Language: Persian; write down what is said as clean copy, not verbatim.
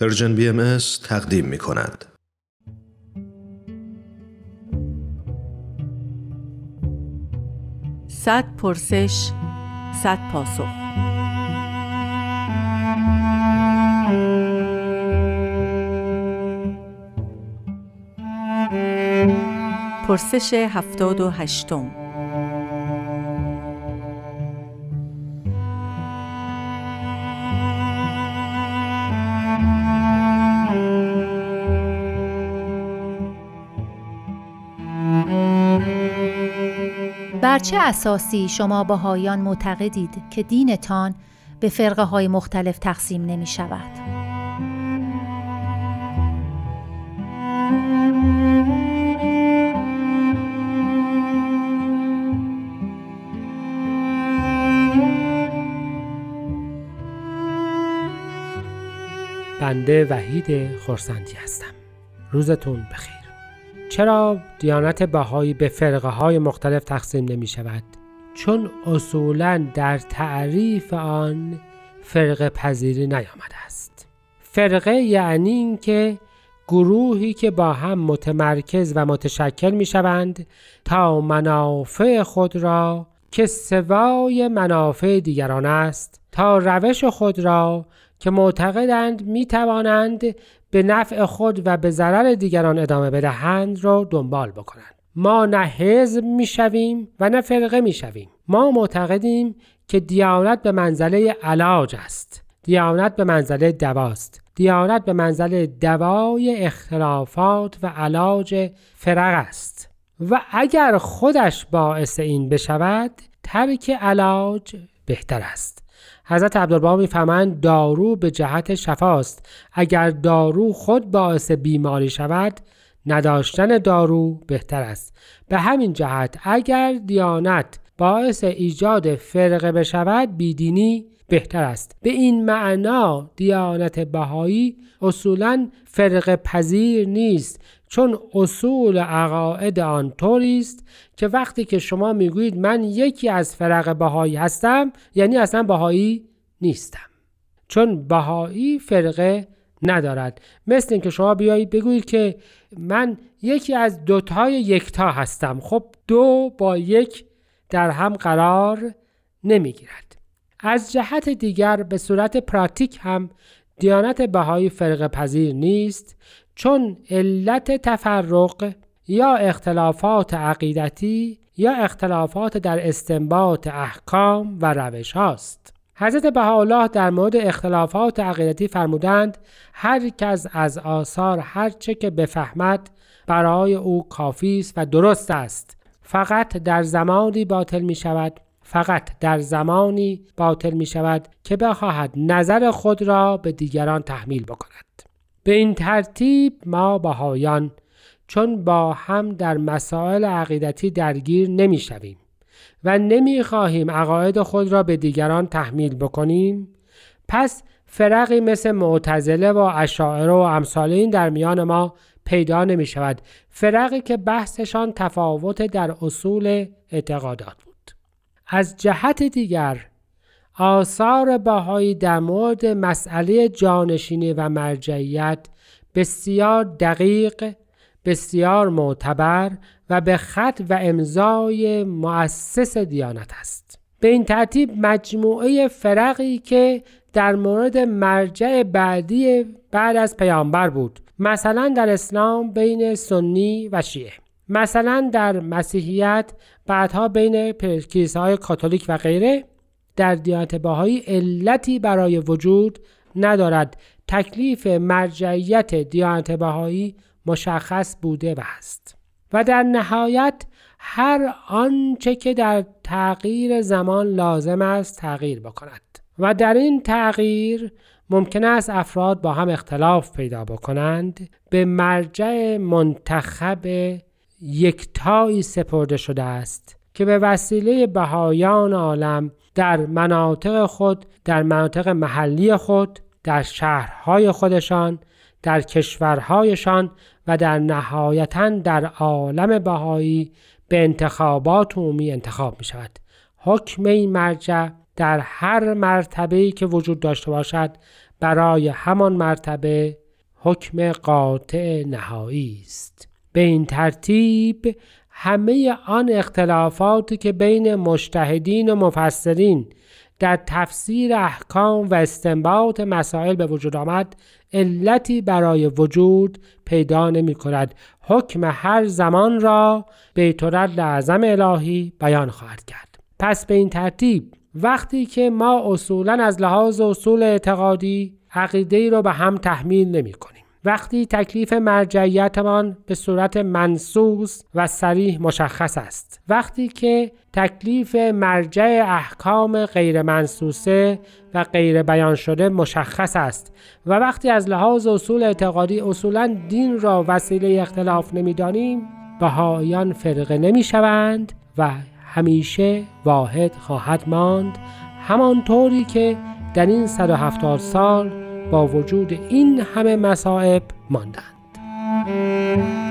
پرژن BMS تقدیم می کند. صد پرسش، صد پاسخ. پرسش 78. بر چه اساسی شما بهائیان معتقدید که دینتان به فرقه های مختلف تقسیم نمی شود؟ بنده وحید خرسندی هستم. روزتون بخیر. چرا دیانت بهایی به فرقه های مختلف تقسیم نمی شود؟ چون اصولاً در تعریف آن فرقه پذیری نیامده است. فرقه یعنی این که گروهی که با هم متمرکز و متشکل می شوند تا منافع خود را که سوای منافع دیگران است، تا روش خود را که معتقدند می توانند به نفع خود و به ضرر دیگران ادامه بدهند را دنبال بکنند. ما نه حزب می شویم و نه فرقه می شویم. ما معتقدیم که دیانت به منزله علاج است. دیانت به منزله دواست. دیانت به منزله دوای اختلافات و علاج فرق است. و اگر خودش باعث این بشود، ترک علاج بهتر است. حضرت عبدالباه می‌فهمند دارو به جهت شفاست. اگر دارو خود باعث بیماری شود، نداشتن دارو بهتر است. به همین جهت اگر دیانت باعث ایجاد فرقه بشود، بیدینی بهتر است. به این معنا دیانت بهایی اصولاً فرقه پذیر نیست، چون اصول عقاید آن طوری است که وقتی که شما میگویید من یکی از فرق بهایی هستم، یعنی اصلا بهایی نیستم، چون بهایی فرقه ندارد. مثل اینکه شما بیایید بگویید که من یکی از دوتای یکتا هستم. خب دو با یک در هم قرار نمیگیرد. از جهت دیگر به صورت پراتیک هم دیانت بهایی فرقه پذیر نیست، چون علت تفرق یا اختلافات عقیدتی یا اختلافات در استنباط احکام و روش هاست. حضرت بهاءالله در مورد اختلافات عقیدتی فرمودند هر کس از آثار هر چه که بفهمد برای او کافی است و درست است. فقط در زمانی باطل می شود، فقط در زمانی باطل می شود که بخواهد نظر خود را به دیگران تحمیل بکند. به این ترتیب ما بهائیان چون با هم در مسائل عقیدتی درگیر نمی شویم و نمی خواهیم عقاید خود را به دیگران تحمیل بکنیم، پس فرقی مثل معتزله و اشاعره و امثال این در میان ما پیدا نمی شود. فرقی که بحثشان تفاوت در اصول اعتقادات بود. از جهت دیگر آثار بهایی در مورد مسئله جانشینی و مرجعیت بسیار دقیق، بسیار معتبر و به خط و امضای مؤسس دیانت است. به این ترتیب مجموعه فرقی که در مورد مرجع بعدی بعد از پیامبر بود، مثلا در اسلام بین سنی و شیعه، مثلا در مسیحیت بعدها بین کلیساهای کاتولیک و غیره، در دیانت بهایی علتی برای وجود ندارد. تکلیف مرجعیت دیانت بهایی مشخص بوده و است. و در نهایت هر آنچه که در تغییر زمان لازم است تغییر بکند و در این تغییر ممکن است افراد با هم اختلاف پیدا بکنند، به مرجع منتخب یکتایی سپرده شده است که به وسیله بهائیان عالم در مناطق خود، در مناطق محلی خود، در شهرهای خودشان، در کشورهایشان و در نهایتاً در عالم بهایی به انتخابات عمومی انتخاب می شود. حکم این مرجع در هر مرتبه‌ای که وجود داشته باشد برای همان مرتبه حکم قاطع نهایی است. به این ترتیب همه آن اختلافاتی که بین مجتهدین و مفسرین در تفسیر احکام و استنباط مسائل به وجود آمد، علتی برای وجود پیدا نمی کند. حکم هر زمان را بیت العدل الهی بیان خواهد کرد. پس به این ترتیب وقتی که ما اصولاً از لحاظ اصول اعتقادی عقیده‌ای را به هم تحمیل نمی کنیم، وقتی تکلیف مرجعیتمان به صورت منصوص و صریح مشخص است، وقتی که تکلیف مرجع احکام غیر منصوصه و غیر بیان شده مشخص است و وقتی از لحاظ اصول اعتقادی اصولاً دین را وسیله اختلاف نمی‌دانیم، بهائیان فرقه نمی‌شوند و همیشه واحد خواهد ماند، همانطوری که در این 170 سال با وجود این همه مصائب ماندند.